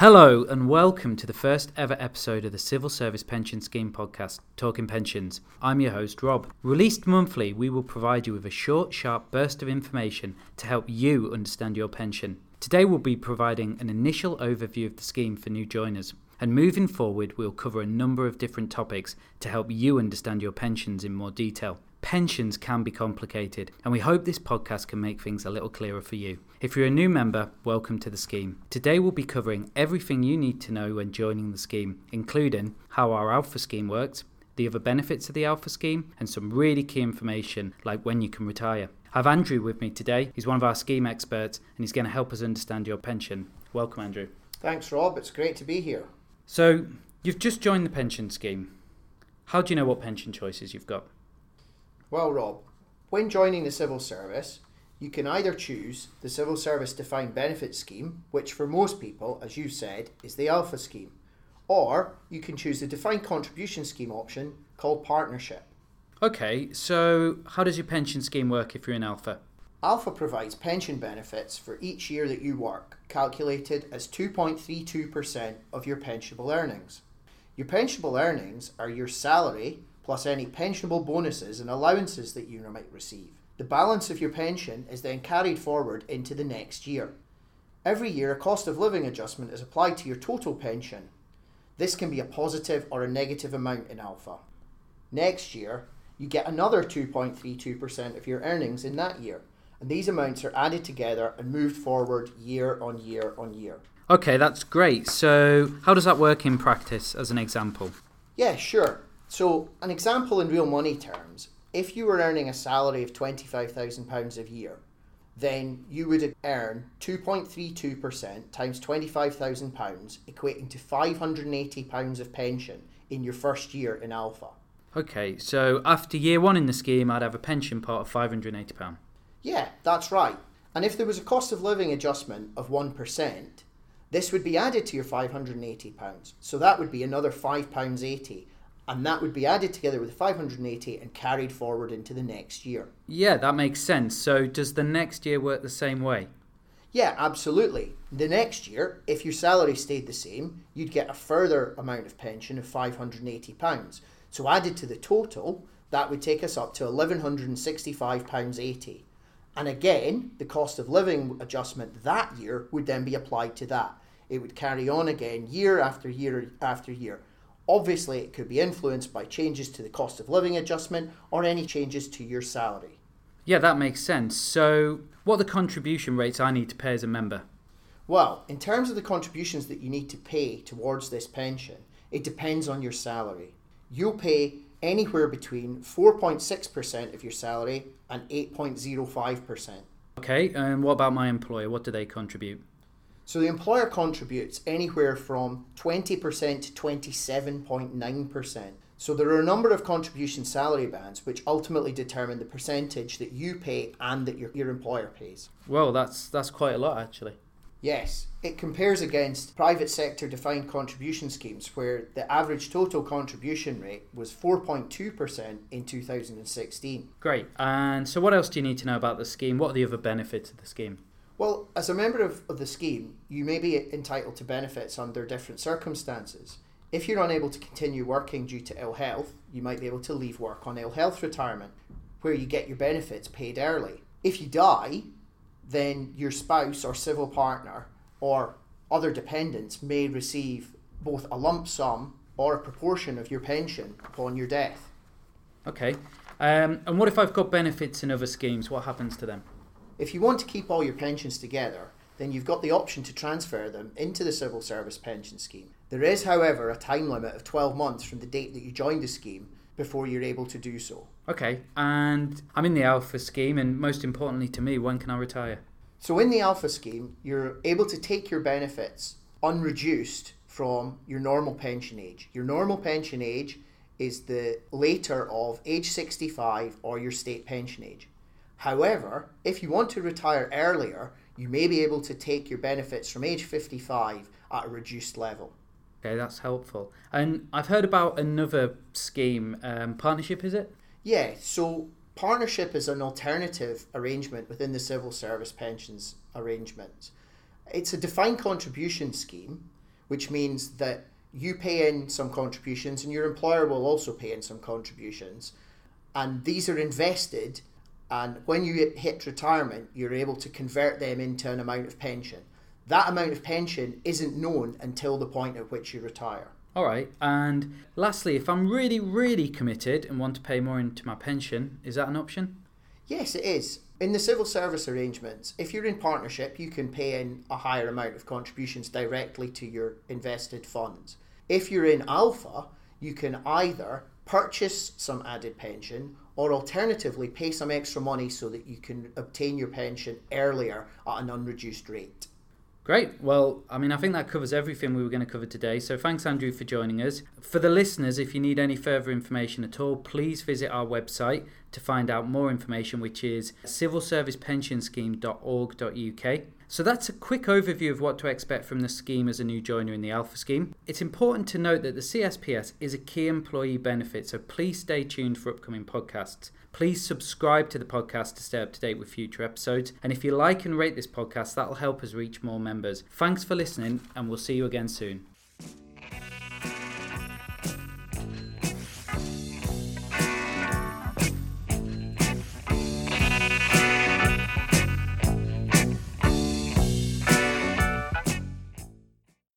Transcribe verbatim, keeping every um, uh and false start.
Hello and welcome to the first ever episode of the Civil Service Pension Scheme podcast, Talking Pensions. I'm your host, Rob. Released monthly, we will provide you with a short, sharp burst of information to help you understand your pension. Today we'll be providing an initial overview of the scheme for new joiners. And moving forward, we'll cover a number of different topics to help you understand your pensions in more detail. Pensions can be complicated, and we hope this podcast can make things a little clearer for you. If you're a new member, welcome to the scheme. Today we'll be covering everything you need to know when joining the scheme, including how our Alpha scheme works, the other benefits of the Alpha scheme, and some really key information like when you can retire. I have Andrew with me today. He's one of our scheme experts, and he's going to help us understand your pension. Welcome, Andrew. Thanks, Rob. It's great to be here. So, you've just joined the pension scheme. How do you know what pension choices you've got? Well, Rob, when joining the civil service, you can either choose the Civil Service Defined Benefit Scheme, which for most people, as you said, is the Alpha scheme, or you can choose the Defined Contribution Scheme option called Partnership. Okay, so how does your pension scheme work if you're in Alpha? Alpha provides pension benefits for each year that you work, calculated as two point three two percent of your pensionable earnings. Your pensionable earnings are your salary, plus any pensionable bonuses and allowances that you might receive. The balance of your pension is then carried forward into the next year. Every year, a cost of living adjustment is applied to your total pension. This can be a positive or a negative amount in Alpha. Next year, you get another two point three two percent of your earnings in that year, and these amounts are added together and moved forward year on year on year. Okay, that's great. So how does that work in practice as an example? Yeah, sure. So, an example in real money terms, if you were earning a salary of twenty-five thousand pounds a year, then you would earn two point three two percent times twenty-five thousand pounds, equating to five hundred eighty pounds of pension in your first year in Alpha. Okay, so after year one in the scheme, I'd have a pension pot of five hundred eighty pounds. Yeah, that's right. And if there was a cost of living adjustment of one percent, this would be added to your five hundred eighty pounds. So that would be another five pounds eighty. And that would be added together with five hundred eighty and carried forward into the next year. Yeah, that makes sense. So does the next year work the same way? Yeah, absolutely. The next year, if your salary stayed the same, you'd get a further amount of pension of five hundred eighty pounds. So added to the total, that would take us up to one thousand one hundred sixty-five pounds eighty. And again, the cost of living adjustment that year would then be applied to that. It would carry on again year after year after year. Obviously, it could be influenced by changes to the cost of living adjustment or any changes to your salary. Yeah, that makes sense. So what are the contribution rates I need to pay as a member? Well, in terms of the contributions that you need to pay towards this pension, it depends on your salary. You'll pay anywhere between four point six percent of your salary and eight point zero five percent. Okay, and what about my employer? What do they contribute? So the employer contributes anywhere from twenty percent to twenty-seven point nine percent. So there are a number of contribution salary bands which ultimately determine the percentage that you pay and that your, your employer pays. Well, that's that's quite a lot, actually. Yes. It compares against private sector defined contribution schemes where the average total contribution rate was four point two percent in two thousand sixteen. Great. And so what else do you need to know about the scheme? What are the other benefits of the scheme? Well, as a member of, of the scheme, you may be entitled to benefits under different circumstances. If you're unable to continue working due to ill health, you might be able to leave work on ill health retirement, where you get your benefits paid early. If you die, then your spouse or civil partner or other dependents may receive both a lump sum or a proportion of your pension upon your death. Okay. Um, and what if I've got benefits in other schemes? What happens to them? If you want to keep all your pensions together, then you've got the option to transfer them into the Civil Service Pension Scheme. There is, however, a time limit of twelve months from the date that you joined the scheme before you're able to do so. Okay, and I'm in the Alpha scheme, and most importantly to me, when can I retire? So in the Alpha scheme, you're able to take your benefits unreduced from your normal pension age. Your normal pension age is the later of age sixty-five or your state pension age. However, if you want to retire earlier, you may be able to take your benefits from age fifty-five at a reduced level. Okay, that's helpful. And I've heard about another scheme, um, Partnership, is it? Yeah, so Partnership is an alternative arrangement within the Civil Service Pensions arrangements. It's a defined contribution scheme which means that you pay in some contributions and your employer will also pay in some contributions. And these are invested, and when you hit retirement, you're able to convert them into an amount of pension. That amount of pension isn't known until the point at which you retire. All right, and lastly, if I'm really, really committed and want to pay more into my pension, is that an option? Yes, it is. In the civil service arrangements, if you're in partnership, you can pay in a higher amount of contributions directly to your invested funds. If you're in alpha, you can either purchase some added pension or alternatively pay some extra money so that you can obtain your pension earlier at an unreduced rate. Great. Well, I mean, I think that covers everything we were going to cover today. So thanks, Andrew, for joining us. For the listeners, if you need any further information at all, please visit our website to find out more information, which is civil service pension scheme dot org dot U K. So that's a quick overview of what to expect from the scheme as a new joiner in the Alpha scheme. It's important to note that the C S P S is a key employee benefit, so please stay tuned for upcoming podcasts. Please subscribe to the podcast to stay up to date with future episodes. And if you like and rate this podcast, that'll help us reach more members. Thanks for listening, and we'll see you again soon.